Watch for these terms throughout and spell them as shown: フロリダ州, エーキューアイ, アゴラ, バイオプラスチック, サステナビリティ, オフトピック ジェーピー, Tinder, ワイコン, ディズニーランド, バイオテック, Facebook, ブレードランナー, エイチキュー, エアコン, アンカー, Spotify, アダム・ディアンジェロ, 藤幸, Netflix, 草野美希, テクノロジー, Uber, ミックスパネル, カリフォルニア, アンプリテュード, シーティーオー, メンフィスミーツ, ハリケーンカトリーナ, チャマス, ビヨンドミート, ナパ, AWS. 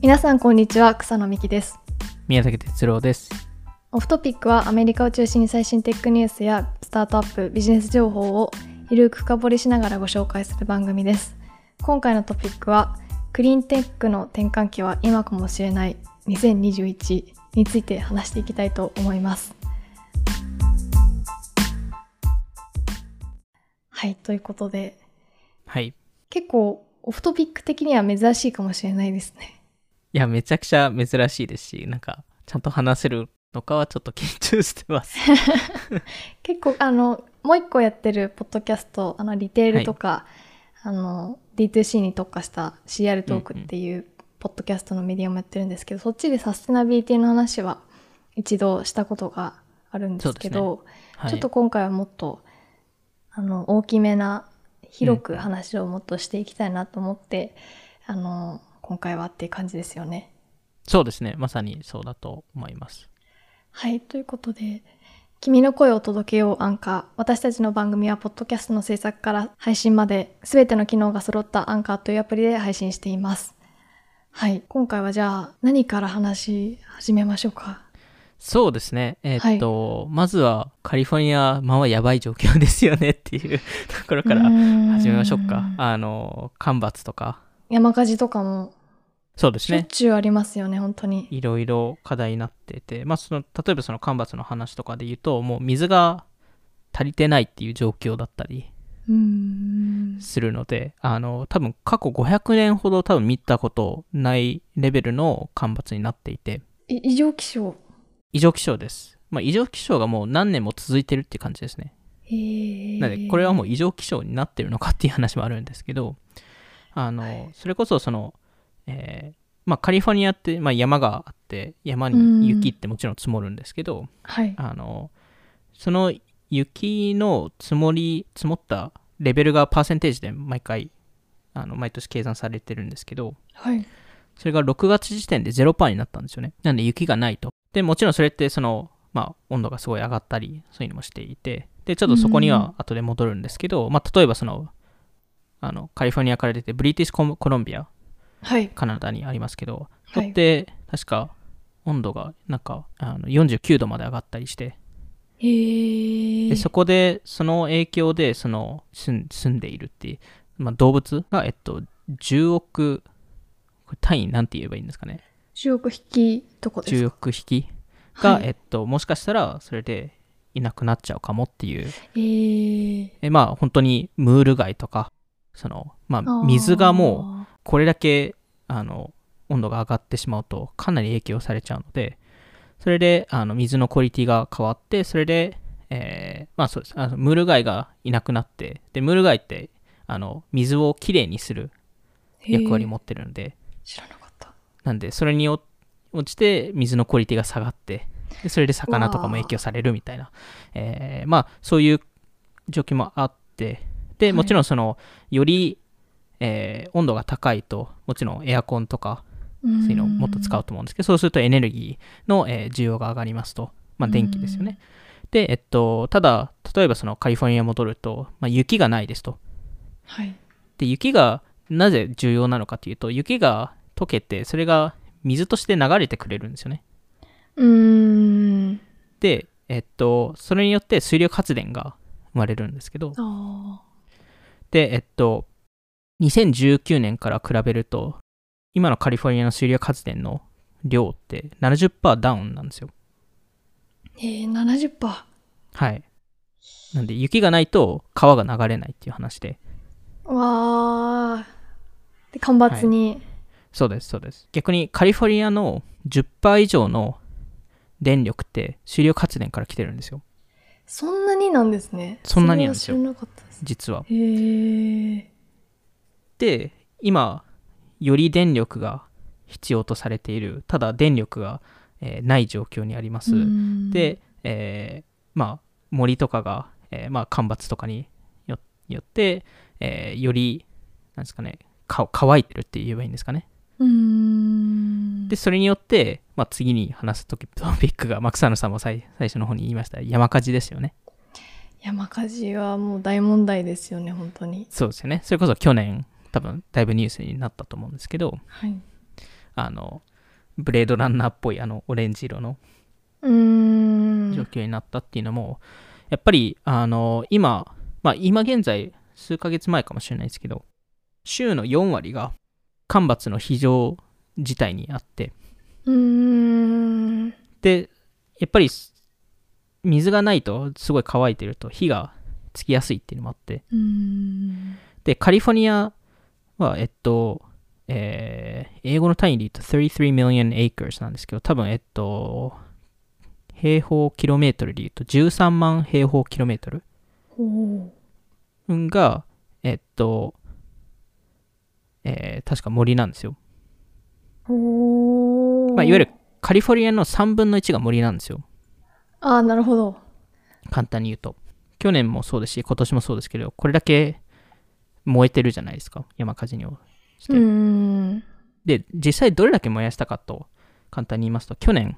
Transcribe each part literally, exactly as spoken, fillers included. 皆さんこんにちは、草野美希です。宮崎哲郎です。オフトピックはアメリカを中心に最新テックニュースやスタートアップ、ビジネス情報をゆるく深掘りしながらご紹介する番組です。今回のトピックはクリーンテックの転換期は今かもしれないにせんにじゅういちについて話していきたいと思います。はい、ということで、はい、結構オフトピック的には珍しいかもしれないですね。いや、めちゃくちゃ珍しいですし、なんかちゃんと話せるのかはちょっと緊張してます結構あのもう一個やってるポッドキャスト、あのリテールとか、はい、あの ディーツーシー に特化した シーアール トークっていうポッドキャストのメディアもやってるんですけど、うんうん、そっちでサステナビリティの話は一度したことがあるんですけど、ね、はい、ちょっと今回はもっとあの大きめな広く話をもっとしていきたいなと思って、うん、あの今回はっていう感じですよね。そうですね、まさにそうだと思います。はい、ということで、君の声を届けようアンカー。私たちの番組はポッドキャストの制作から配信まで全ての機能が揃ったアンカーというアプリで配信しています。はい、今回はじゃあ何から話し始めましょうか。そうですね、えーっとはい、まずはカリフォルニア、まあやばい状況ですよねっていうところから始めましょうか。あの干ばつとか山火事とかも、そうですね、しょっちゅうありますよね。本当にいろいろ課題になってて、まあ、その例えばその干ばつの話とかで言うと、もう水が足りてないっていう状況だったりするので、あの多分過去ごひゃくねんほど多分見たことないレベルの干ばつになっていて、異常気象異常気象です、まあ、異常気象がもう何年も続いてるって感じですね。へー。なのでこれはもう異常気象になってるのかっていう話もあるんですけど、あの、はい、それこそその、えーまあ、カリフォルニアって、まあ、山があって、山に雪ってもちろん積もるんですけど、はい、あのその雪の積もり積もったレベルがパーセンテージで毎回あの毎年計算されてるんですけど、はい、それがろくがつ時点で ゼロパーセント になったんですよね。なので雪がないと。でもちろんそれってその、まあ、温度がすごい上がったりそういうのもしていて、でちょっとそこには後で戻るんですけど、うん、まあ、例えばそのあのカリフォルニアから出てブリティッシュコロンビア、はい、カナダにありますけど、それって確か温度がなんかあのよんじゅうきゅうどまで上がったりして、はい、でそこでその影響でその 住, 住んでいるっていう、まあ、動物が、えっと、じゅうおく、これ単位なんて言えばいいんですかね、じゅうおく匹とこですか。じゅうおく匹が、はい、えっと、もしかしたらそれでいなくなっちゃうかもっていう、えーえまあ、本当にムール貝とかその、まあ、水がもうこれだけあの温度が上がってしまうとかなり影響されちゃうので、それであの水のクオリティが変わって、それで、えーまあ、そうです、あのムール貝がいなくなって、でムール貝ってあの水をきれいにする役割を持ってるので、知らなかった。なんでそれに落ちて水のクオリティが下がって、でそれで魚とかも影響されるみたいな、えー、まあそういう状況もあって、でもちろんそのより、えー、温度が高いと、もちろんエアコンとかそういうのをもっと使うと思うんですけど、そうするとエネルギーの、えー、需要が上がりますと、まあ、電気ですよね。で、えっと、ただ例えばそのカリフォルニア戻ると、まあ、雪がないですと、はい、で雪がなぜ重要なのかというと、雪が溶けてそれが水として流れてくれるんですよね。うーん。で、えっと、それによって水力発電が生まれるんですけど、で、えっと、にせんじゅうきゅうねんから比べると今のカリフォルニアの水力発電の量って ななじゅっパーセント ダウンなんですよ。えー、ななじゅっパーセント。はい。なんで雪がないと川が流れないっていう話で。わー。で、干ばつに、はい、そうです、そうです。逆にカリフォルニアの じゅっパーセント 以上の電力って水力発電から来てるんですよ。そんなになんですね。そんなになんですよ。それは知らなかったです。実は。へー。で今より電力が必要とされている、ただ電力が、えー、ない状況にあります。で、えー、まあ森とかが、えー、まあ干ばつとかに よ, よって、えー、よりなんですかね、か乾いてるって言えばいいんですかね。うーん。でそれによって、まあ、次に話すトピックが、まあ、草野さんも 最, 最初の方に言いました山火事ですよね。山火事はもう大問題ですよね、本当に。そうですよね。それこそ去年多分だいぶニュースになったと思うんですけど、はい、あのブレードランナーっぽいあのオレンジ色の状況になったっていうのも、やっぱりあの今、まあ、今現在数ヶ月前かもしれないですけど、州のよんわりが干ばつの非常事態にあって、うーんでやっぱり水がないとすごい乾いてると火がつきやすいっていうのもあって、うーんでカリフォルニアはえっと、えー、英語の単位で言うとさんじゅうさんミリオンエーカーズなんですけど、多分えっと平方キロメートルで言うとじゅうさんまんへいほうキロメートルがえっと、えー、確か森なんですよ。お、まあ、いわゆるカリフォルニアのさんぶんのいちが森なんですよ。ああ、なるほど。簡単に言うと去年もそうですし今年もそうですけど、これだけ燃えてるじゃないですか、山火事にをして。うーんで実際どれだけ燃やしたかと簡単に言いますと、去年、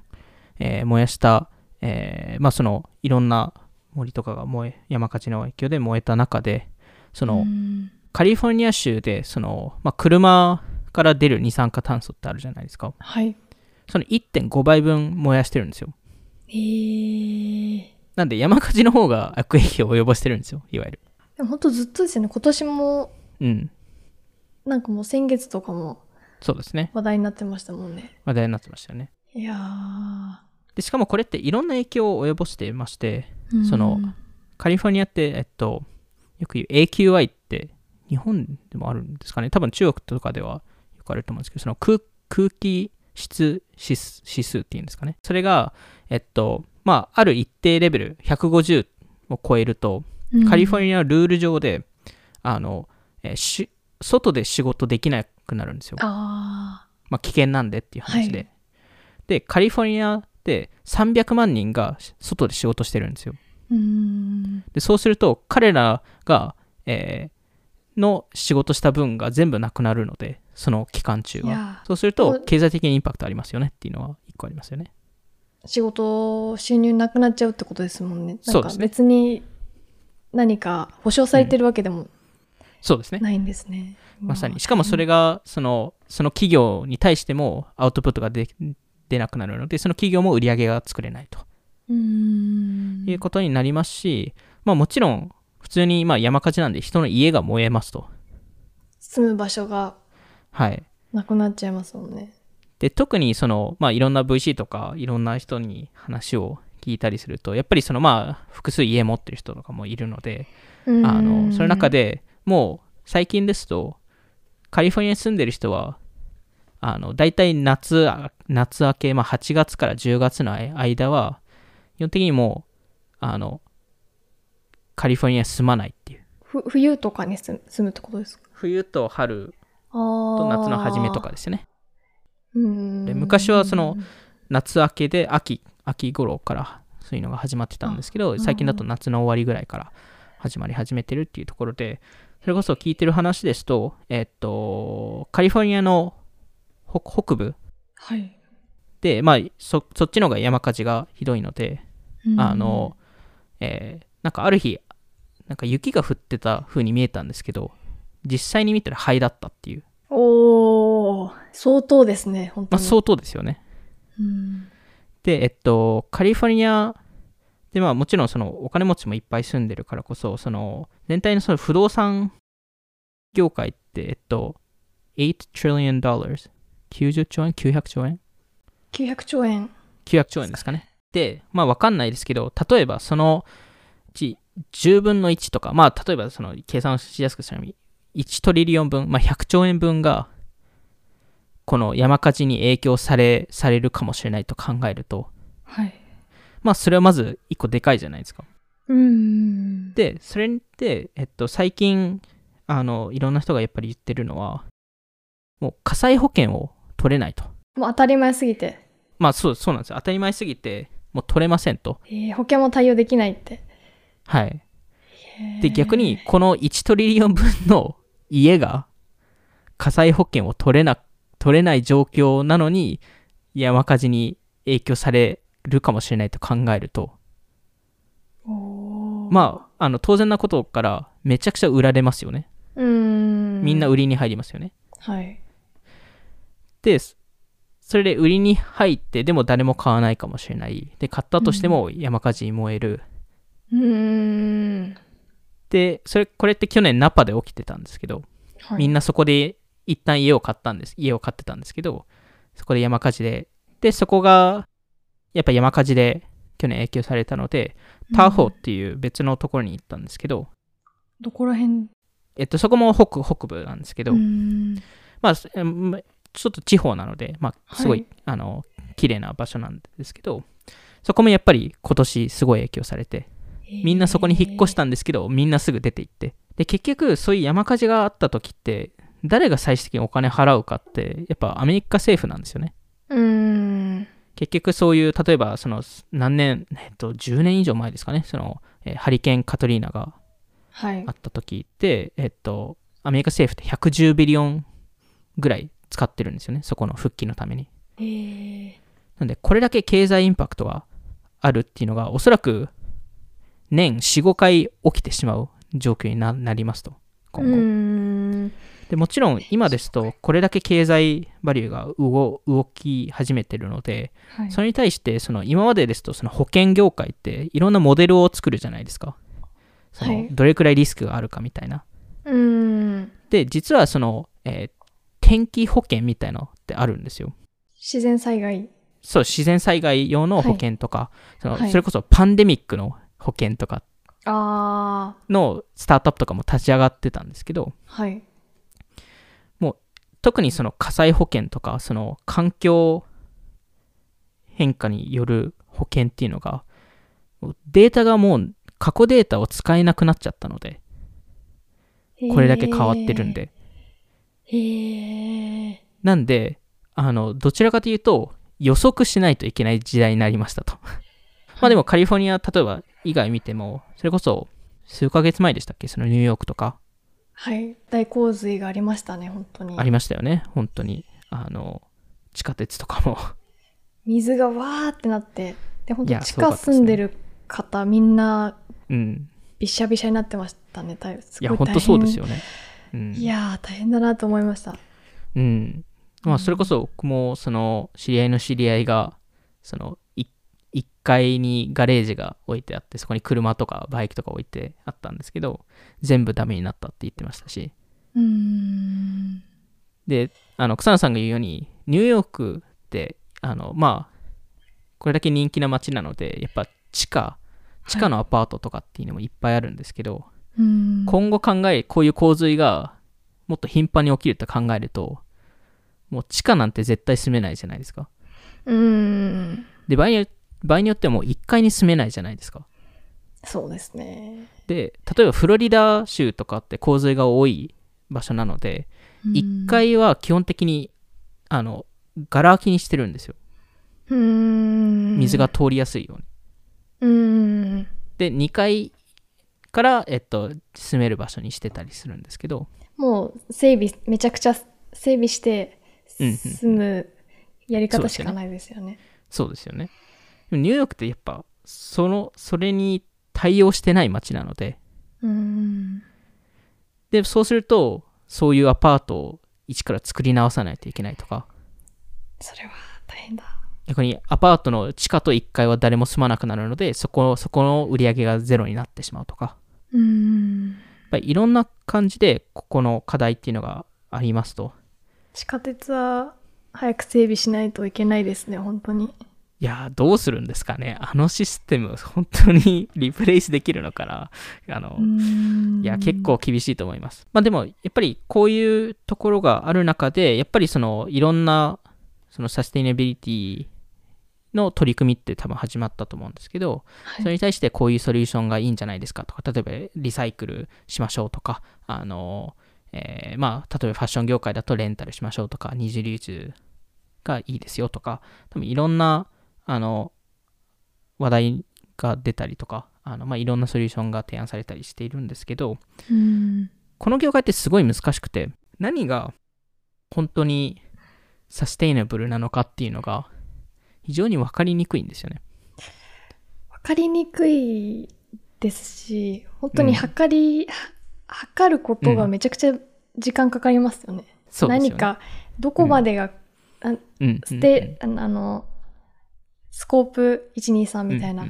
えー、燃やした、えーまあ、そのいろんな森とかが燃え山火事の影響で燃えた中で、そのカリフォルニア州でその、まあ、車から出る二酸化炭素ってあるじゃないですか、はい、その いってんごばいぶん燃やしてるんですよ。へー、なんで山火事の方が悪影響を及ぼしてるんですよ、いわゆる。でも本当ずっとですよね、今年も、うん、なんかもう先月とかもそうですね、話題になってましたもんね。話題になってましたよね。いやー、でしかもこれっていろんな影響を及ぼしていまして、そのカリフォルニアって、えっと、よく言う エーキューアイ って日本でもあるんですかね、多分中国とかではよくあると思うんですけど、その 空, 空気質指 数, 指数っていうんですかね、それが、えっとまあ、ある一定レベルひゃくごじゅうを超えると、うん、カリフォルニアのルール上であのえし外で仕事できなくなるんですよ。あ、まあ、危険なんでっていう話で、はい、でカリフォルニアでさんびゃくまんにんが外で仕事してるんですよ。うーんでそうすると彼らが、えー、の仕事した分が全部なくなるので、その期間中はそうすると経済的にインパクトありますよねっていうのは一個ありますよね。仕事収入なくなっちゃうってことですもんね。なんか別に何か保証されてるわけでもないんですね、うん、そうですね、まさに。しかもそれがその、その企業に対してもアウトプットができ出なくなるので、その企業も売り上げが作れないとうーんいうことになりますし、まあ、もちろん普通にまあ山火事なんで人の家が燃えますと、住む場所がなくなっちゃいますもんね、はい、で特にその、まあ、いろんな ブイシー とかいろんな人に話を聞いたりすると、やっぱりそのまあ複数家持ってる人とかもいるので、あのその中でもう最近ですとカリフォルニアに住んでる人はあのだいたい 夏, 夏明け、まあ、はちがつからじゅうがつの間は基本的にもうあのカリフォルニアに住まないっていう、ふ冬とかに住むってことですか。冬と春と夏の初めとかですよね。うーんで昔はその夏明けで秋秋頃からそういうのが始まってたんですけど、最近だと夏の終わりぐらいから始まり始めてるっていうところで、それこそ聞いてる話ですと、えっとカリフォルニアの北部、はい、で、まあ、そ, そっちの方が山火事がひどいので、うん、あの、えー、なんかある日なんか雪が降ってた風に見えたんですけど、実際に見たら灰だったっていう。おー、相当ですね、本当に、まあ、相当ですよね、うん、で、えっとカリフォルニアで、まあ、もちろんそのお金持ちもいっぱい住んでるからこそ、その全体のその不動産業界って、えっと、エイトトリリオンドラーズきゅうじゅっちょうえんきゅうひゃくちょうえんきゅうひゃくちょうえんきゅうひゃくちょうえんですかね。で、まあ分かんないですけど、例えばそのうちじゅうぶんのいちとか、まあ例えばその計算しやすくするためにいちトリリオンぶん、まあひゃくちょうえんぶんがこの山火事に影響され、されるかもしれないと考えると、はい、まあそれはまずいっこでかいじゃないですか。うーんで、それで、えっと、最近あのいろんな人がやっぱり言ってるのは、もう火災保険を取れないと。もう当たり前すぎて。まあそう、そうなんですよ。当たり前すぎてもう取れませんと、えー、保険も対応できないって。はい、で逆にこのいちトリリオン分の家が火災保険を取れな、取れない状況なのに山火事に影響されるかもしれないと考えると、おまあ、あの当然なことからめちゃくちゃ売られますよね。うーんみんな売りに入りますよね。はい、でそれで売りに入ってでも誰も買わないかもしれない、で買ったとしても山火事に燃える、うん、でそれこれって去年ナパで起きてたんですけど、はい、みんなそこで一旦家を買ったんです、家を買ってたんですけど、そこで山火事で、でそこがやっぱ山火事で去年影響されたのでターホっていう別のところに行ったんですけど、うん、どこら辺、えっと、そこも 北, 北部なんですけど、うん、まあちょっと地方なので、まあ、すごい、はい、あの綺麗な場所なんですけど、そこもやっぱり今年すごい影響されて、みんなそこに引っ越したんですけど、みんなすぐ出て行って、で結局そういう山火事があった時って誰が最終的にお金払うかってやっぱアメリカ政府なんですよね。うーん、結局そういう例えばその何年、えっと、じゅうねん以上前ですかね、その、えー、ハリケーンカトリーナがあった時って、はい、えっと、アメリカ政府ってひゃくじゅうビリオンぐらい使ってるんですよね、そこの復帰のために。えー、なんでこれだけ経済インパクトがあるっていうのがおそらく年 よん,ご 回起きてしまう状況に な, なりますと今後。うーん、でもちろん今ですとこれだけ経済バリューが 動, 動き始めてるので、はい、それに対してその今までですとその保険業界っていろんなモデルを作るじゃないですか、そのどれくらいリスクがあるかみたいな、はい、うーん、で実はその、えー、天気保険みたいなのってあるんですよ。自然災害、そう、自然災害用の保険とか、はい、その、はい、それこそパンデミックの保険とかのスタートアップとかも立ち上がってたんですけど、はい、もう特にその火災保険とかその環境変化による保険っていうのがデータがもう過去データを使えなくなっちゃったので、これだけ変わってるんで、へー、なんであのどちらかというと予測しないといけない時代になりましたと。まあでもカリフォルニア例えば以外見てもそれこそ数ヶ月前でしたっけ、そのニューヨークとか、はい、大洪水がありましたね、本当にありましたよね、本当にあの地下鉄とかも水がわーってなって、で本当地下住んでる方、ね、みんなびしゃびしゃになってましたね、すごい大変、いや本当そうですよね、うん、いや大変だなと思いました。うん、まあそれこそ僕もその知り合いの知り合いがそのいっかいにガレージが置いてあって、そこに車とかバイクとか置いてあったんですけど全部ダメになったって言ってましたし、うーん、であの草野さんが言うようにニューヨークってあのまあこれだけ人気な街なのでやっぱ地下地下のアパートとかっていうのもいっぱいあるんですけど、はい、うーん、今後考えこういう洪水がもっと頻繁に起きるって考えるともう地下なんて絶対住めないじゃないですか。うーん、で場合によって場合によってはもういっかいに住めないじゃないですか。そうですね。で例えばフロリダ州とかって洪水が多い場所なので、うん、いっかいは基本的にあのガラ空きにしてるんですよ。うーん、水が通りやすいように。うーん、でにかいから、えっと、住める場所にしてたりするんですけど、もう整備めちゃくちゃ整備して住むやり方しかないですよね、うんうん、そうですよね。ニューヨークってやっぱ その、それに対応してない街なので、うーん、でそうするとそういうアパートを一から作り直さないといけないとか、それは大変だ。逆にアパートの地下といっかいは誰も住まなくなるのでそこ、そこの売り上げがゼロになってしまうとか、うーん、やっぱりいろんな感じでここの課題っていうのがありますと。地下鉄は早く整備しないといけないですね、本当に。いやどうするんですかね、あのシステム本当にリプレイスできるのかな、あのいや結構厳しいと思います。まあでもやっぱりこういうところがある中でやっぱりそのいろんなそのサステイナビリティの取り組みって多分始まったと思うんですけど、はい、それに対してこういうソリューションがいいんじゃないですかとか、例えばリサイクルしましょうとか、あの、えー、まあ例えばファッション業界だとレンタルしましょうとか、二次流通がいいですよとか、多分いろんなあの話題が出たりとか、あの、まあ、いろんなソリューションが提案されたりしているんですけど、うん、この業界ってすごい難しくて、何が本当にサステイナブルなのかっていうのが非常に分かりにくいんですよね。分かりにくいですし、本当に測り、うん、測ることがめちゃくちゃ時間かかりますよね、うん、そうですよね。何かどこまでがあうん、ステ、うん、あのスコープいちにさんみたいな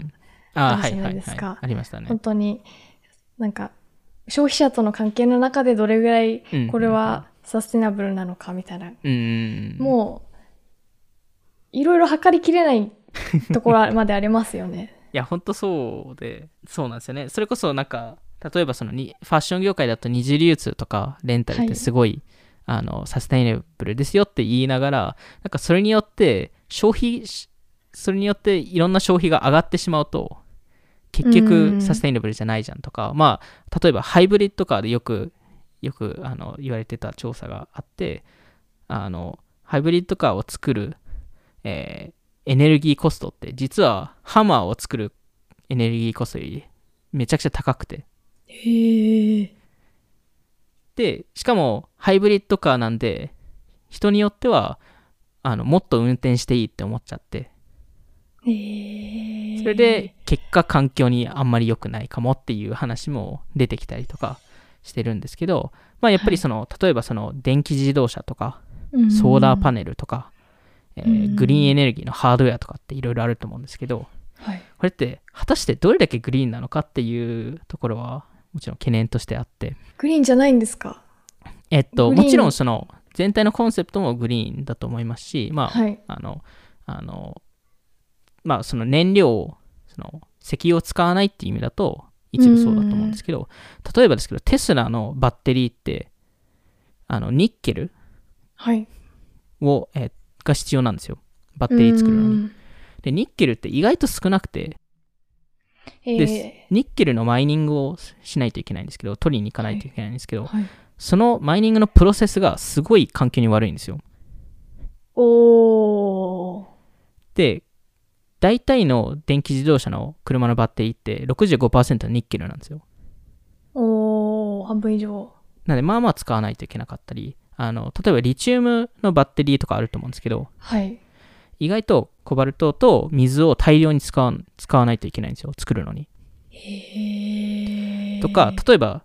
話じゃないですか。ありましたね。本当になんか消費者との関係の中でどれぐらいこれはサステナブルなのかみたいな、うん、もういろいろ測りきれないところまでありますよね。いや本当そうで、そうなんですよね。それこそなんか例えばそのにファッション業界だと二次流通とかレンタルってすごい、はい、あのサステイナブルですよって言いながら、なんかそれによって消費それによっていろんな消費が上がってしまうと結局サステイナブルじゃないじゃんとか、うんうん、まあ例えばハイブリッドカーでよくよくあの言われてた調査があって、あのハイブリッドカーを作る、えー、エネルギーコストって実はハマーを作るエネルギーコストよりめちゃくちゃ高くて、へー、でしかもハイブリッドカーなんで人によってはあのもっと運転していいって思っちゃって、えー、それで結果環境にあんまり良くないかもっていう話も出てきたりとかしてるんですけど、まあやっぱりその、はい、例えばその電気自動車とかソーラーパネルとか、えー、グリーンエネルギーのハードウェアとかっていろいろあると思うんですけど、はい、これって果たしてどれだけグリーンなのかっていうところはもちろん懸念としてあって。グリーンじゃないんですか？えっと、もちろんその全体のコンセプトもグリーンだと思いますし、まあ、はい、あのあのまあその燃料をその石油を使わないっていう意味だと一部そうだと思うんですけど、例えばですけどテスラのバッテリーってあのニッケルを、はい、えが必要なんですよ、バッテリー作るのに。でニッケルって意外と少なくて、でニッケルのマイニングをしないといけないんですけど、取りに行かないといけないんですけど、はいはい、そのマイニングのプロセスがすごい環境に悪いんですよ。おー。で大体の電気自動車の車のバッテリーって ろくじゅうごパーセント ニッケルなんですよ。おー、半分以上。なのでまあまあ使わないといけなかったり、あの例えばリチウムのバッテリーとかあると思うんですけど、はい、意外とコバルトと水を大量に使わ、使わないといけないんですよ、作るのに。へー。とか例えば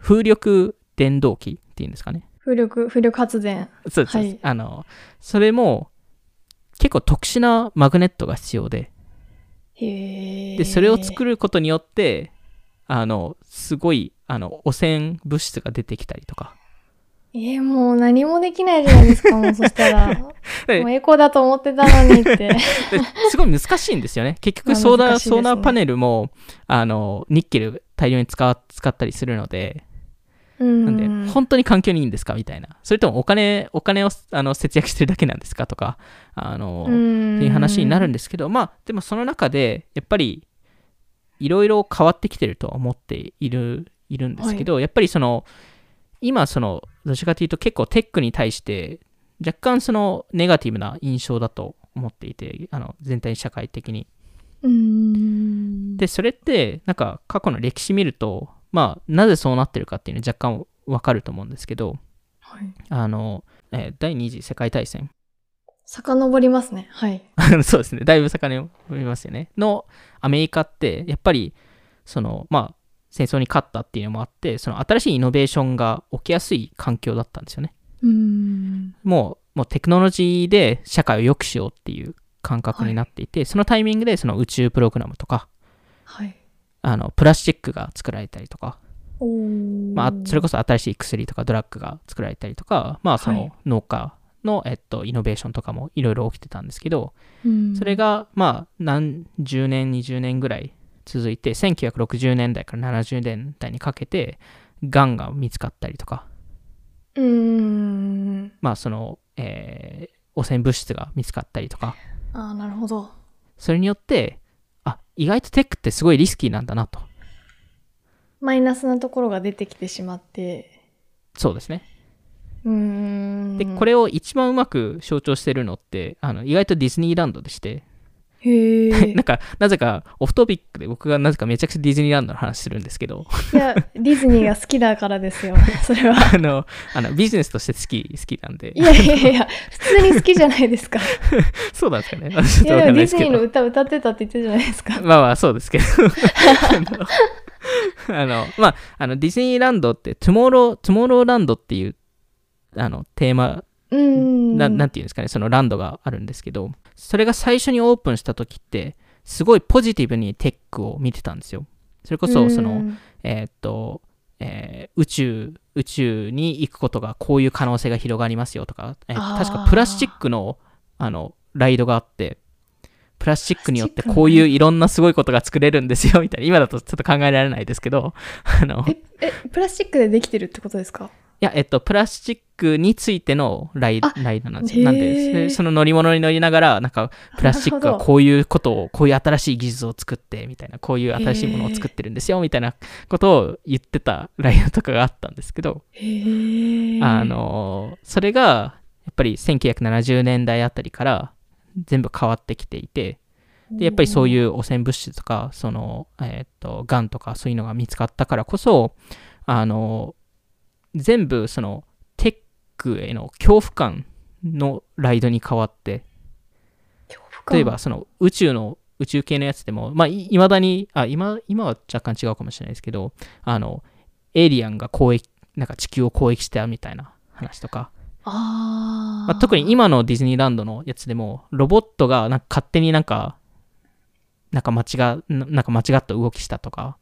風力電動機っていうんですかね、風力、風力発電。そうです、はい、あのそれも結構特殊なマグネットが必要で、へー。でそれを作ることによってあのすごいあの汚染物質が出てきたりとか。えー、もう何もできないじゃないですかもうそしたらもうエコだと思ってたのにってすごい難しいんですよね。結局ソーダ、まあ難しいですね、ソーダーパネルもあのニッケル大量に 使, 使ったりするので、うんなんで本当に環境にいいんですかみたいな、それともお金お金をあの節約してるだけなんですかとかあのっていう話になるんですけど、まあでもその中でやっぱりいろいろ変わってきてると思っているいるんですけど、はい、やっぱりその今そのどちらかというと結構テックに対して若干そのネガティブな印象だと思っていて、あの全体社会的に。うーんでそれってなんか過去の歴史見ると、まあなぜそうなってるかっていうのは若干わかると思うんですけど、はい、あの、えー、第二次世界大戦遡りますね、はいそうですね、だいぶ遡りますよねのアメリカってやっぱりそのまあ戦争に勝ったっていうのもあって、その新しいイノベーションが起きやすい環境だったんですよね。うーんもう、もうテクノロジーで社会を良くしようっていう感覚になっていて、はい、そのタイミングでその宇宙プログラムとか、はい、あのプラスチックが作られたりとか、おー、まあ、それこそ新しい薬とかドラッグが作られたりとか、まあ、その農家の、はい、えっと、イノベーションとかもいろいろ起きてたんですけど、それがまあ何十年にじゅうねんぐらい続いてせんきゅうひゃくろくじゅうねんだいからななじゅうねんだいにかけてがんが見つかったりとか、うーんまあその、えー、汚染物質が見つかったりとか。あー、なるほど。それによってあ意外とテックってすごいリスキーなんだなと、マイナスなところが出てきてしまって。そうですね。うーんでこれを一番うまく象徴してるのってあの意外とディズニーランドでして、へなんかなぜかオフトピックで僕がなぜかめちゃくちゃディズニーランドの話するんですけどいやディズニーが好きだからですよそれはあのあのビジネスとして好き好きなんで。いやいやいや普通に好きじゃないですかそうなんですかね。いやでもディズニーの歌歌ってたって言ってたじゃないですかまあまあそうですけどあのまああのディズニーランドってトゥモロートゥモローランドっていうあのテーマうん、な, なんていうんですかね、そのランドがあるんですけど、それが最初にオープンした時ってすごいポジティブにテックを見てたんですよ。それこそその、うん、えーっとえー、宇宙宇宙に行くことがこういう可能性が広がりますよとか、えー、確かプラスチック の, あのライドがあって、プラスチックによってこういういろんなすごいことが作れるんですよみたいな、今だとちょっと考えられないですけどあのええプラスチックでできてるってことですか？いや、えっと、プラスチックについてのライ、ライドなんですよ。なんで、その乗り物に乗りながら、なんか、プラスチックはこういうことを、こういう新しい技術を作って、みたいな、こういう新しいものを作ってるんですよ、みたいなことを言ってたライドとかがあったんですけど、あの、それが、やっぱりせんきゅうひゃくななじゅうねんだいあたりから全部変わってきていて、でやっぱりそういう汚染物質とか、その、えっと、がんとかそういうのが見つかったからこそ、あの、全部そのテックへの恐怖感のライドに変わって、恐怖感、例えばその宇宙の宇宙系のやつでも、まあいまだにあ 今, 今は若干違うかもしれないですけど、あのエイリアンが攻撃、なんか地球を攻撃したみたいな話とか、あ、まあ、特に今のディズニーランドのやつでもロボットがなんか勝手になんかなんか間違なんか間違った動きしたとか、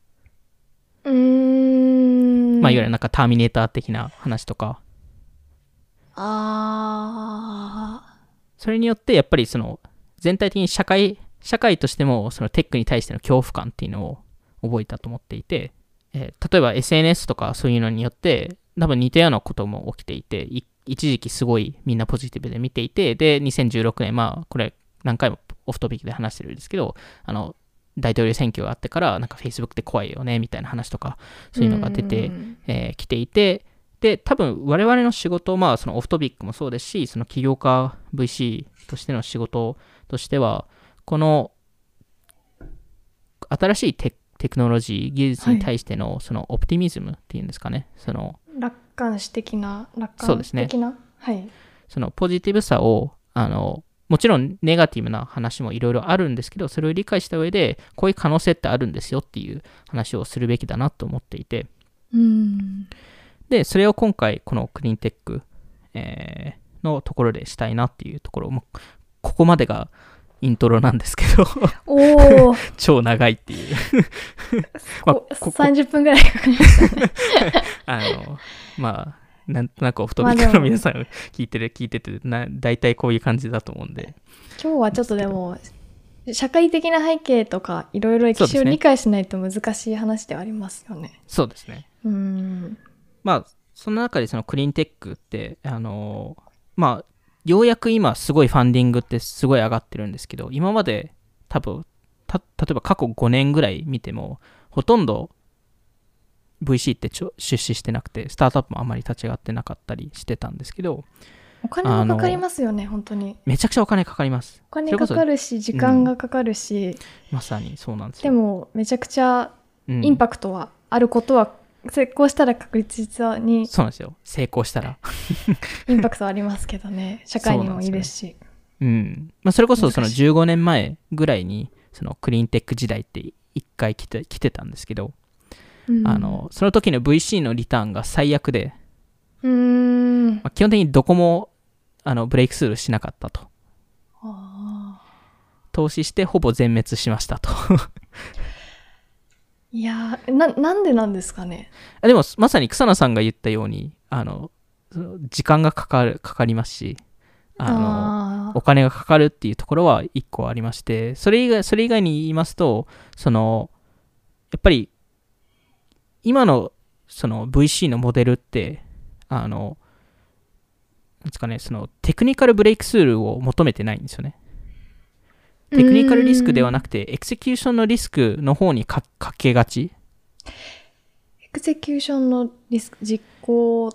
うーん、まあいわゆるなんかターミネーター的な話とか、あ、それによってやっぱりその全体的に社会社会としてもそのテックに対しての恐怖感っていうのを覚えたと思っていて、えー、例えば エスエヌエス とかそういうのによって多分似たようなことも起きていて、い一時期すごいみんなポジティブで見ていて、でにせんじゅうろくねん、まあこれ何回もオフトピックで話してるんですけど、あの大統領選挙があってからなんか Facebook って怖いよねみたいな話とかそういうのが出てえきていて、で多分我々の仕事、まあそのオフトピックもそうですし、その起業家 ブイシー としての仕事としてはこの新しい テ, テクノロジー技術に対して の,、はい、そのオプティミズムっていうんですかね、その楽観視的な楽観的な、そうですね、はい、そのポジティブさをあのもちろんネガティブな話もいろいろあるんですけど、それを理解した上でこういう可能性ってあるんですよっていう話をするべきだなと思っていて、うーん、でそれを今回このクリーンテック、えー、のところでしたいなっていうところ、もうここまでがイントロなんですけどお超長いっていう、まあ、ここさんじゅっぷんぐらいかかりましたねあのまあなんとなくオフトピックの皆さん聞いてる聞いててな、大体こういう感じだと思うんで、今日はちょっとでも社会的な背景とかいろいろ歴史を理解しないと難しい話ではありますよね。そうですね。うーん、まあその中でそのクリーンテックってあのまあようやく今すごいファンディングってすごい上がってるんですけど、今まで多分た例えば過去ごねんぐらい見てもほとんどブイシー ってちょ出資してなくて、スタートアップもあまり立ち上がってなかったりしてたんですけど、お金もかかりますよね、本当にめちゃくちゃお金かかります。お金かかるし時間がかかるし、うん、まさにそうなんですよ。でもめちゃくちゃインパクトはあることは、うん、成功したら確実にそうなんですよ、成功したらインパクトはありますけどね、社会にもいるし、うん、うん、まあ、それこそそのじゅうごねんまえぐらいにそのクリーンテック時代って一回来て、来てたんですけど、あのその時の ブイシー のリターンが最悪で、うーん、まあ、基本的にどこもあのブレイクスルーしなかったと、あ、投資してほぼ全滅しましたといやー な, なんでなんですかね。でもまさに草野さんが言ったようにあの時間がか か, るかかりますし、あのあお金がかかるっていうところは一個ありまして、それ以外それ以外に言いますと、そのやっぱり今のその ブイシー のモデルってあのなんですかね、そのテクニカルブレイクスルーを求めてないんですよね。テクニカルリスクではなくてエクセキューションのリスクの方にかけがち。エクセキューションのリスク、実行、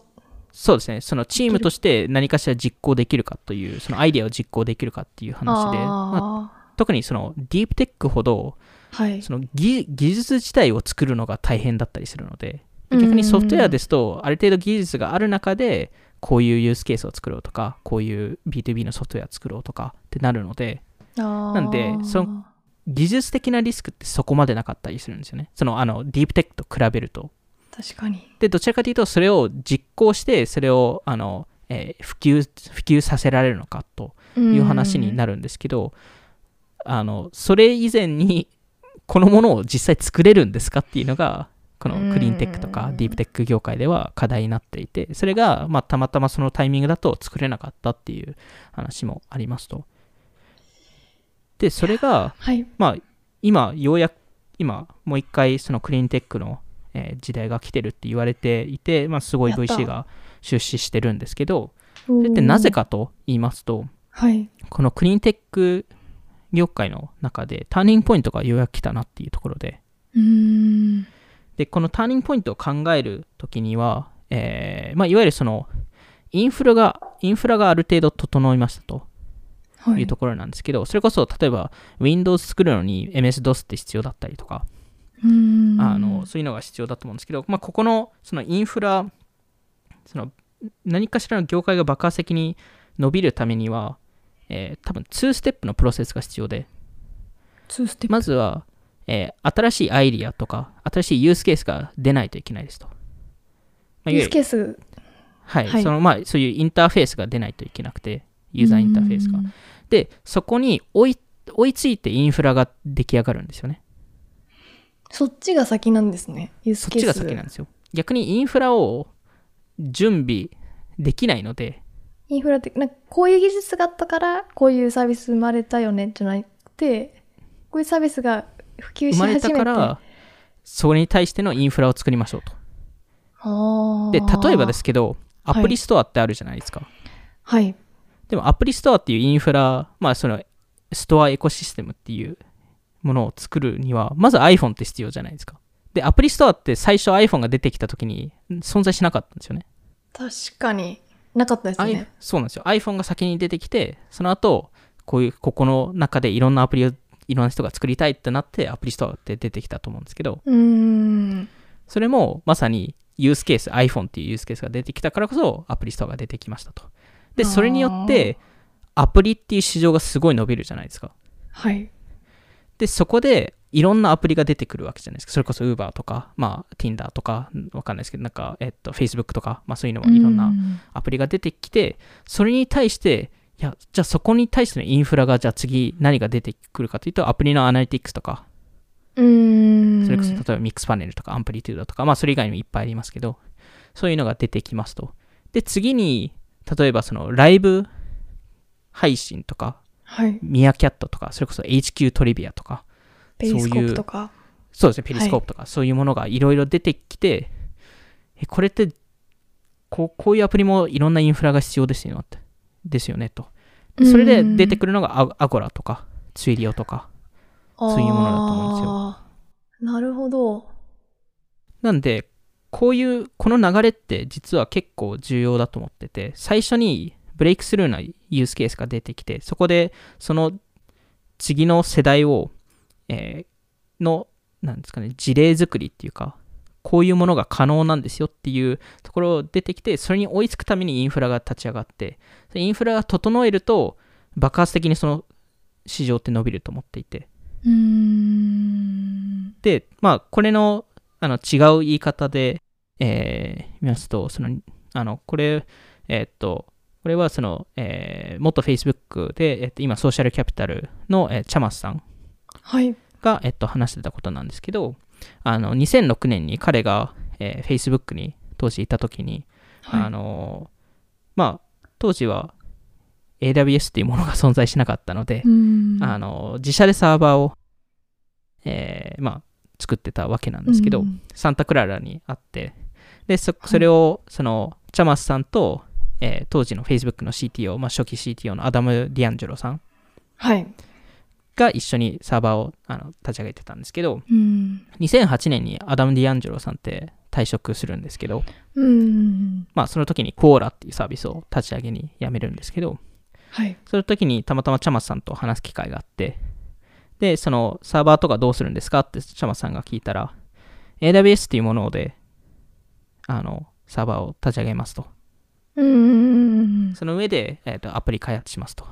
そうですね、そのチームとして何かしら実行できるかという、そのアイデアを実行できるかっていう話で、あ、まあ、特にそのディープテックほど、はい、その 技, 技術自体を作るのが大変だったりするので、逆にソフトウェアですとある程度技術がある中でこういうユースケースを作ろうとか、こういう ビーツービー のソフトウェアを作ろうとかってなるので、なんでその技術的なリスクってそこまでなかったりするんですよね、そのあのディープテックと比べると。確かに。でどちらかというとそれを実行して、それをあのえー、普及、普及させられるのかという話になるんですけど、あのそれ以前にこのものを実際作れるんですかっていうのがこのクリーンテックとかディープテック業界では課題になっていて、それがまあたまたまそのタイミングだと作れなかったっていう話もありますと。でそれが、はい、まあ今ようやく今もう一回そのクリーンテックの時代が来てるって言われていて、まあ、すごい ブイシー が出資してるんですけど、それってなぜかと言いますと、はい、このクリーンテック業界の中でターニングポイントがようやく来たなっていうところで、うーんでこのターニングポイントを考えるときには、えーまあ、いわゆるそのインフラがインフラがある程度整いましたというところなんですけど、はい、それこそ例えば Windows 作るのに エムエスドス って必要だったりとか、うーんあのそういうのが必要だと思うんですけど、まあ、ここのそのインフラその何かしらの業界が爆発的に伸びるためには、えー、多分にステップのプロセスが必要で、にステップまずは、えー、新しいアイディアとか新しいユースケースが出ないといけないですと、まあ、ユースケースはい、はい、そのまあそういうインターフェースが出ないといけなくて、ユーザーインターフェースがでそこに追い、追いついてインフラが出来上がるんですよね。そっちが先なんですね。ユースケースそっちが先なんですよ。逆にインフラを準備できないので、インフラってなんかこういう技術があったからこういうサービス生まれたよねじゃなくて、こういうサービスが普及し始めて生まれたからそれに対してのインフラを作りましょうと。あで例えばですけどアプリストアってあるじゃないですか。はい、はい、でもアプリストアっていうインフラ、まあそのストアエコシステムっていうものを作るにはまず iPhone って必要じゃないですか。でアプリストアって最初 iPhone が出てきた時に存在しなかったんですよね。確かになかったですね。そうなんですよ。 iPhone が先に出てきて、その後こういうここの中でいろんなアプリをいろんな人が作りたいってなってアプリストアって出てきたと思うんですけど、うーんそれもまさにユースケース iPhone っていうユースケースが出てきたからこそアプリストアが出てきましたと。でそれによってアプリっていう市場がすごい伸びるじゃないですか。はい。でそこでいろんなアプリが出てくるわけじゃないですか。それこそ Uber とか、まあ、Tinder とかわかんないですけど、なんか、えっと、Facebook とか、まあ、そういうのもいろんなアプリが出てきて、それに対していやじゃあそこに対してのインフラがじゃあ次何が出てくるかというと、アプリのアナリティクスとか、うーんそれこそ例えばミックスパネルとかアンプリテュードとか、まあ、それ以外にもいっぱいありますけど、そういうのが出てきますと。で次に例えばそのライブ配信とか、はい、ミアキャットとか、それこそ エイチキュー トリビアとか、ペリスコープとか、そうですね、ペリスコープとか、はい、そういうものがいろいろ出てきて、えこれってこう、こういうアプリもいろんなインフラが必要ですよね、ですよねと。それで出てくるのがアゴラとかツイリオとか、そういうものだと思うんですよ。あなるほど。なんでこういうこの流れって実は結構重要だと思ってて、最初にブレイクスルーなユースケースが出てきて、そこでその次の世代をえー、のなんですかね、事例作りっていうか、こういうものが可能なんですよっていうところ出てきて、それに追いつくためにインフラが立ち上がって、インフラが整えると爆発的にその市場って伸びると思っていて、うーんでまあこれ の, あの違う言い方で、えー、見ますと、そのあのこれえー、っとこれはその、えー、元 Facebook で、えー、っと今ソーシャルキャピタルの、えー、チャマスさん、はい、が、えっと、話してたことなんですけど、あのにせんろくねんに彼が、えー、Facebook に当時いた時に、はい、あのまあ、当時は エーダブリューエス っていうものが存在しなかったので、あの自社でサーバーを、えーまあ、作ってたわけなんですけど、サンタクララにあって、で そ, それをそのチャマスさんと、えー、当時の Facebook の シーティーオー、まあ、初期 シーティーオー のアダム・ディアンジェロさん、はいが一緒にサーバーをあの立ち上げてたんですけど、うん、にせんはちねんにアダム・ディアンジェロさんって退職するんですけど、うんまあ、その時に Quora っていうサービスを立ち上げに辞めるんですけど、はい、その時にたまたまチャマスさんと話す機会があって、でそのサーバーとかどうするんですかってチャマスさんが聞いたら、 エーダブリューエス っていうものであのサーバーを立ち上げますと、うんその上で、えーと、アプリ開発しますと、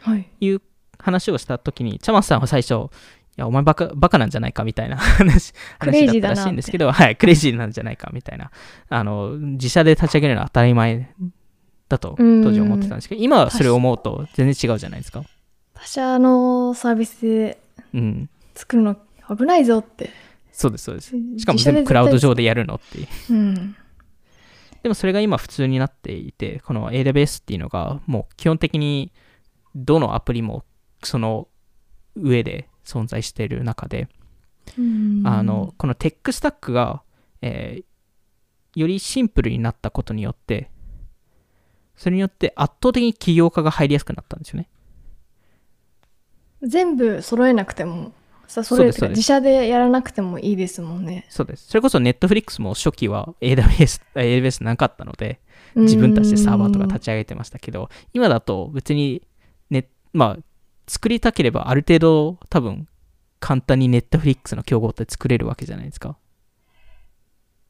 はい、いう話をしたときに、チャマスさんは最初、いやお前バカ、バカなんじゃないかみたいな 話, 話だったらしいんですけど、はい、クレイジーなんじゃないかみたいな、あの自社で立ち上げるのは当たり前だと当時思ってたんですけど、今はそれを思うと全然違うじゃないですか。私はあのサービスで作るの危ないぞって、うん、そうですそうです。しかも全部クラウド上でやるのっていう、うん、でもそれが今普通になっていて、この エーダブリューエス っていうのがもう基本的にどのアプリもその上で存在している中で、うん、あのこのテックスタックが、えー、よりシンプルになったことによって、それによって圧倒的に起業家が入りやすくなったんですよね。全部揃えなくてもさ、それ自社でやらなくてもいいですもんね。そうです。それこそ Netflix も初期は エーダブリューエス、エーダブリューエス なかったので自分たちでサーバーとか立ち上げてましたけど、今だと別に、ね、まあ作りたければある程度多分簡単に Netflix の競合って作れるわけじゃないですか。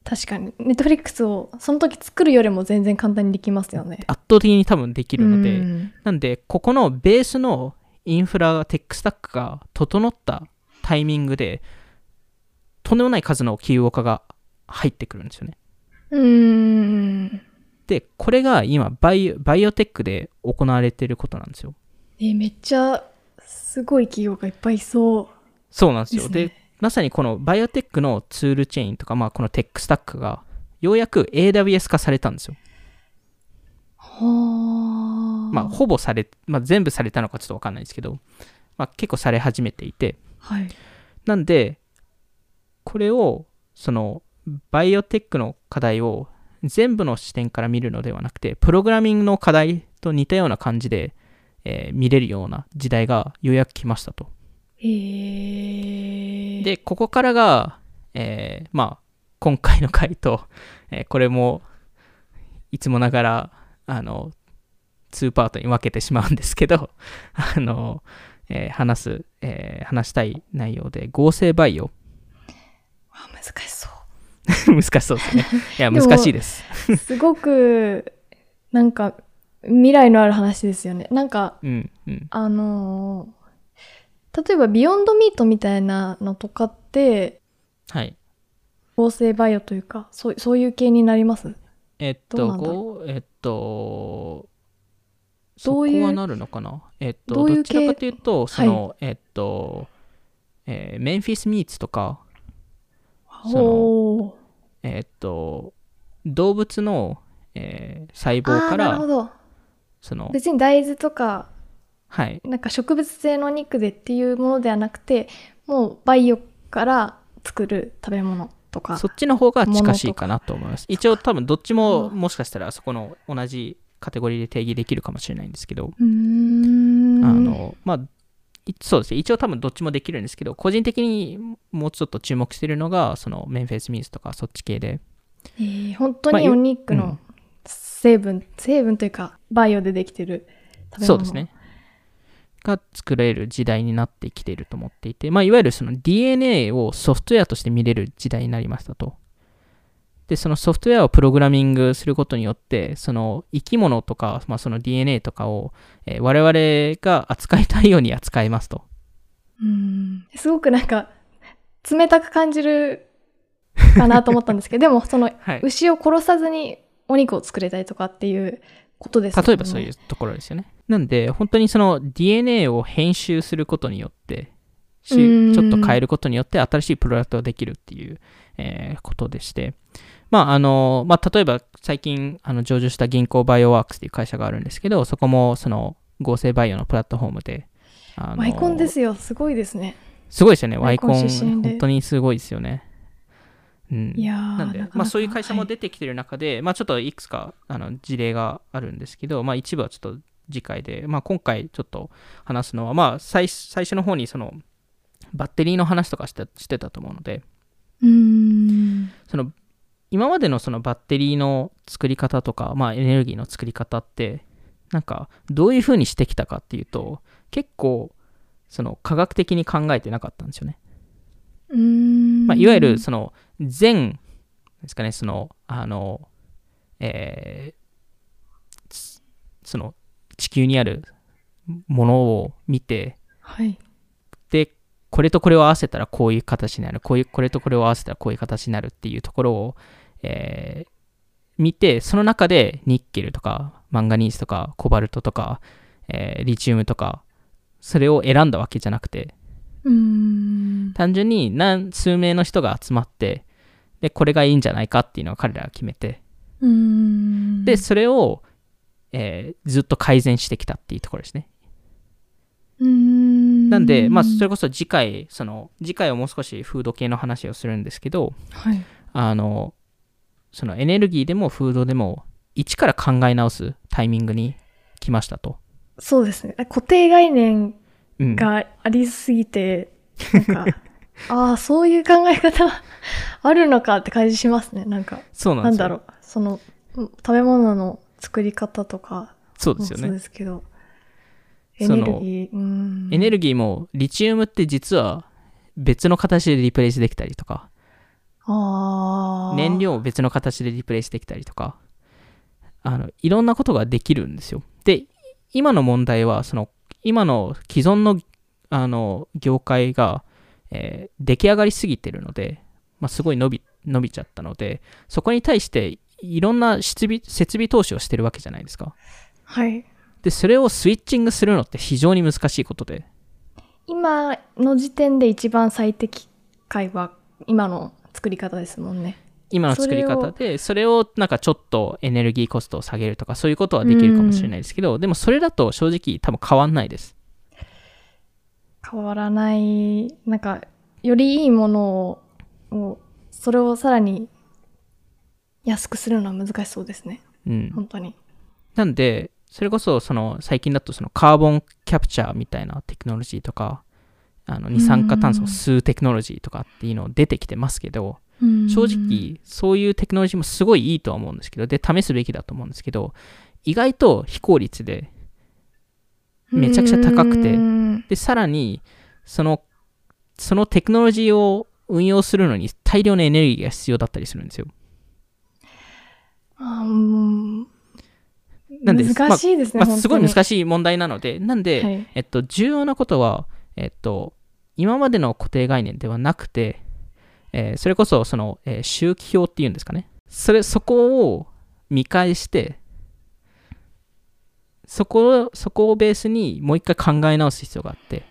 確かに Netflix をその時作るよりも全然簡単にできますよね。圧倒的に多分できるので、なんでここのベースのインフラ、テックスタックが整ったタイミングでとんでもない数の起業家が入ってくるんですよね。うーん。でこれが今バイ、バイオテックで行われていることなんですよ。えめっちゃすごい起業家いっぱいいそう。そうなんですよ。で、まさにこのバイオテックのツールチェーンとか、まあ、このテックスタックがようやく エーダブリューエス 化されたんですよ。はー。まあ、ほぼされ、まあ、全部されたのかちょっと分かんないですけど、まあ、結構され始めていて、はい、なんでこれをそのバイオテックの課題を全部の視点から見るのではなくて、プログラミングの課題と似たような感じで、えー、見れるような時代がようやく来ましたと。でここからが、えーまあ、今回の回と、えー、これもいつもながらあのにパートに分けてしまうんですけどあの、えー 話すえー、話したい内容で合成バイオ。難しそう難しそうですね。いや難しいですすごくなんか未来のある話ですよね。なんか、うんうん、あのー例えばビヨンドミートみたいなのとかって、はい、合成バイオというかそ う, そういう系になります。えっとどうえっとそこはなるのかな。えっと ど, ういうどちらかというとその、はい、えっと、えー、メンフィスミーツとかそのえっと動物の、えー、細胞からその別に大豆とかはい、なんか植物性の肉でっていうものではなくて、もうバイオから作る食べ物とかそっちの方が近しいかなと思います。一応多分どっちももしかしたらそこの同じカテゴリーで定義できるかもしれないんですけど、うーんあのまあそうですね、一応多分どっちもできるんですけど、個人的にもうちょっと注目しているのがそのメンフェスミースとかそっち系で、えー、本当にお肉の成分、まあうん、成分というかバイオでできてる食べ物そうですねが作れる時代になってきていると思っていて、まあ、いわゆるその ディーエヌエー をソフトウェアとして見れる時代になりましたと。でそのソフトウェアをプログラミングすることによってその生き物とか、まあ、その ディーエヌエー とかを、えー、我々が扱いたいように扱えますと。うーんすごくなんか冷たく感じるかなと思ったんですけどでもその牛を殺さずにお肉を作れたりとかっていうことですよね。例えばそういうところですよね。なんで本当にその ディーエヌエー を編集することによってちょっと変えることによって新しいプロダクトができるっていう、えー、ことでして、まああのまあ、例えば最近あの上場した銀行バイオワークスっていう会社があるんですけど、そこもその合成バイオのプラットフォームであのワイコンですよ。すごいですね。すごいですよね。ワイコン本当にすごいですよね。うん、いやなんでなかなかまあ、そういう会社も出てきてる中で、はいまあ、ちょっといくつかあの事例があるんですけど、まあ、一部はちょっと次回で、まあ、今回ちょっと話すのは、まあ、最, 最初の方にそのバッテリーの話とかし て, してたと思うので、うーんその今まで の, そのバッテリーの作り方とか、まあ、エネルギーの作り方ってなんかどういうふうにしてきたかっていうと結構その科学的に考えてなかったんですよね。うーん、まあ、いわゆるその全ですかね、そのあの、えー、その地球にあるものを見て、はい、でこれとこれを合わせたらこういう形になる、こういうこれとこれを合わせたらこういう形になるっていうところを、えー、見て、その中でニッケルとかマンガニースとかコバルトとか、えー、リチウムとか、それを選んだわけじゃなくて、うーん、単純に何数名の人が集まって、でこれがいいんじゃないかっていうのを彼らが決めて、うーん、でそれを、えー、ずっと改善してきたっていうところですね。うーん、なんで、まあ、それこそ次回その次回はもう少しフード系の話をするんですけど、はい、あのそのエネルギーでもフードでも一から考え直すタイミングに来ましたと。そうですね、固定概念がありすぎて、うん、なんかああそういう考え方あるのかって感じしますね。なんかそうなんですよ、なんだろう、その食べ物の作り方とかそうですよね、そうですけど、エネルギー、うん、エネルギーもリチウムって実は別の形でリプレイスできたりとか、あ、燃料を別の形でリプレイスできたりとか、あのいろんなことができるんですよ。で今の問題はその今の既存 の, あの業界が、えー、出来上がりすぎてるので、まあ、すごい伸 び, 伸びちゃったので、そこに対していろんな設 備, 設備投資をしてるわけじゃないですか。はい。でそれをスイッチングするのって非常に難しいことで、今の時点で一番最適解は今の作り方ですもんね。今の作り方でそれをなんかちょっとエネルギーコストを下げるとかそういうことはできるかもしれないですけど、うん、でもそれだと正直多分変わんないです。変わらない。なんかよりいいものをそれをさらに安くするのは難しそうですね、うん、本当に。なんでそれこそ、その最近だとそのカーボンキャプチャーみたいなテクノロジーとか、あの二酸化炭素を吸うテクノロジーとかっていうの出てきてますけど、正直そういうテクノロジーもすごいいいとは思うんですけど、で試すべきだと思うんですけど、意外と非効率でめちゃくちゃ高くて、でさらにそのそのテクノロジーを運用するのに大量のエネルギーが必要だったりするんですよ。あー、なんで難しいですね、まあまあ、すごい難しい問題なので、なんで、はい、えっと、重要なことは、えっと、今までの固定概念ではなくて、えー、それこそその、えー、周期表っていうんですかね、それそこを見返して、そこをそこをベースにもう一回考え直す必要があって、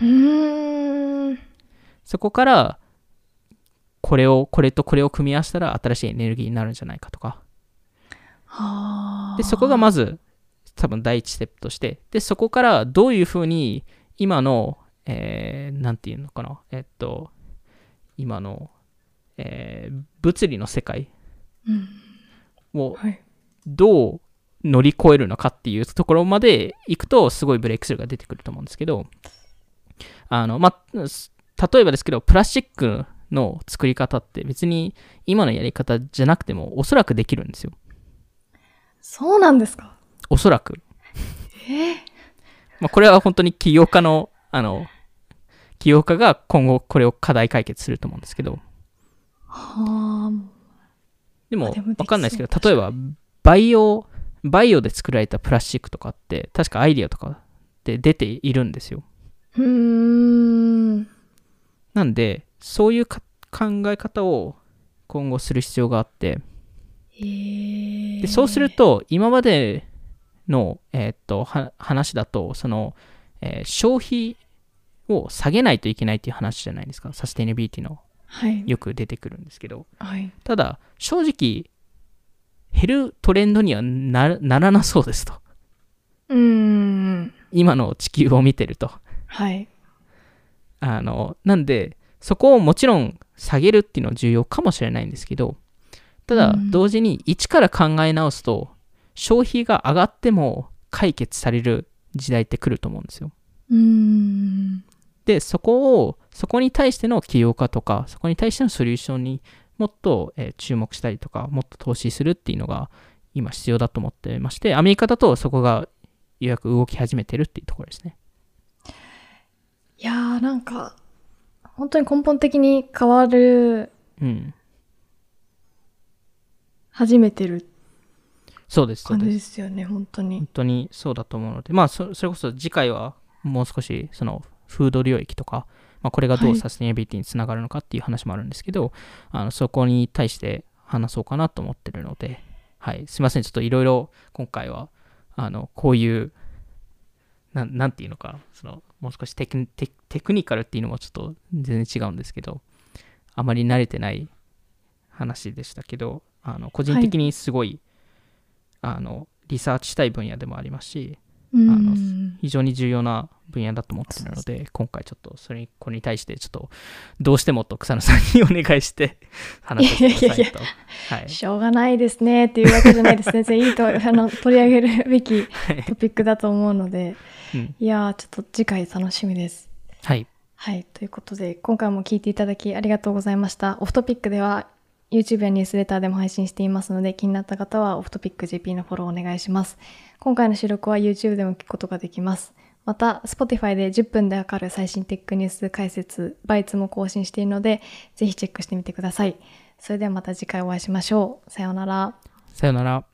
うーん、そこからこれをこれとこれを組み合わせたら新しいエネルギーになるんじゃないかとか、でそこがまず多分第一ステップとして、でそこからどういうふうに今の、えー、なんていうのかな、えっと今の、えー、物理の世界をどう乗り越えるのかっていうところまで行くと、すごいブレイクスルーが出てくると思うんですけど、あの、まあ、例えばですけどプラスチックの作り方って別に今のやり方じゃなくてもおそらくできるんですよ。そうなんですか。おそらく、えーまあ、これは本当に起業家のあの起業家が今後これを課題解決すると思うんですけど、はあ、でも分かんないですけど、例えばバイオバイオで作られたプラスチックとかって確かアイディアとかで出ているんですよ。うーん、なんでそういうか考え方を今後する必要があって、でそうすると今までの、えー、っとは話だとその、えー、消費を下げないといけないっていう話じゃないですか、サステナビリティの、はい、よく出てくるんですけど、はい、ただ正直減るトレンドには な, ならなそうですと。うーん、今の地球を見てると、はい、あのなんでそこをもちろん下げるっていうのは重要かもしれないんですけど、ただ同時に一から考え直すと消費が上がっても解決される時代って来ると思うんですよ。うーん、でそこをそこに対しての起業家とかそこに対してのソリューションにもっと、えー、注目したりとかもっと投資するっていうのが今必要だと思ってまして、アメリカだとそこがようやく動き始めてるっていうところですね。いやー、なんか本当に根本的に変わる、うん、初めてるそうですそうです感じですよね。本当に本当にそうだと思うので、まあ そ, それこそ次回はもう少しそのフード領域とか、まあ、これがどうサステナビリティにつながるのかっていう話もあるんですけど、はい、あのそこに対して話そうかなと思ってるので、はい、すいません、ちょっといろいろ今回はあのこういうな ん, なんていうのか、そのもう少しテ ク, テ, テクニカルっていうのもちょっと全然違うんですけど、あまり慣れてない話でしたけど、あの個人的にすごい、はい、あのリサーチしたい分野でもありますし、あの非常に重要な分野だと思っているので、今回ちょっとそれにこれに対してちょっとどうしてもと草野さんにお願いして話してくださいと。いやいやいや、はい、しょうがないですねっていうわけじゃないですね。全然いいとあの取り上げるべきトピックだと思うので、はい、うん、いやちょっと次回楽しみです。はい、はい、ということで今回も聞いていただきありがとうございました。オフトピックでは YouTube やニュースレターでも配信していますので、気になった方はオフトピック ジェーピー のフォローお願いします。今回の収録は YouTube でも聞くことができます。また、Spotify でじゅっぷんでわかる最新テックニュース解説、バイツも更新しているので、ぜひチェックしてみてください。それではまた次回お会いしましょう。さようなら。さようなら。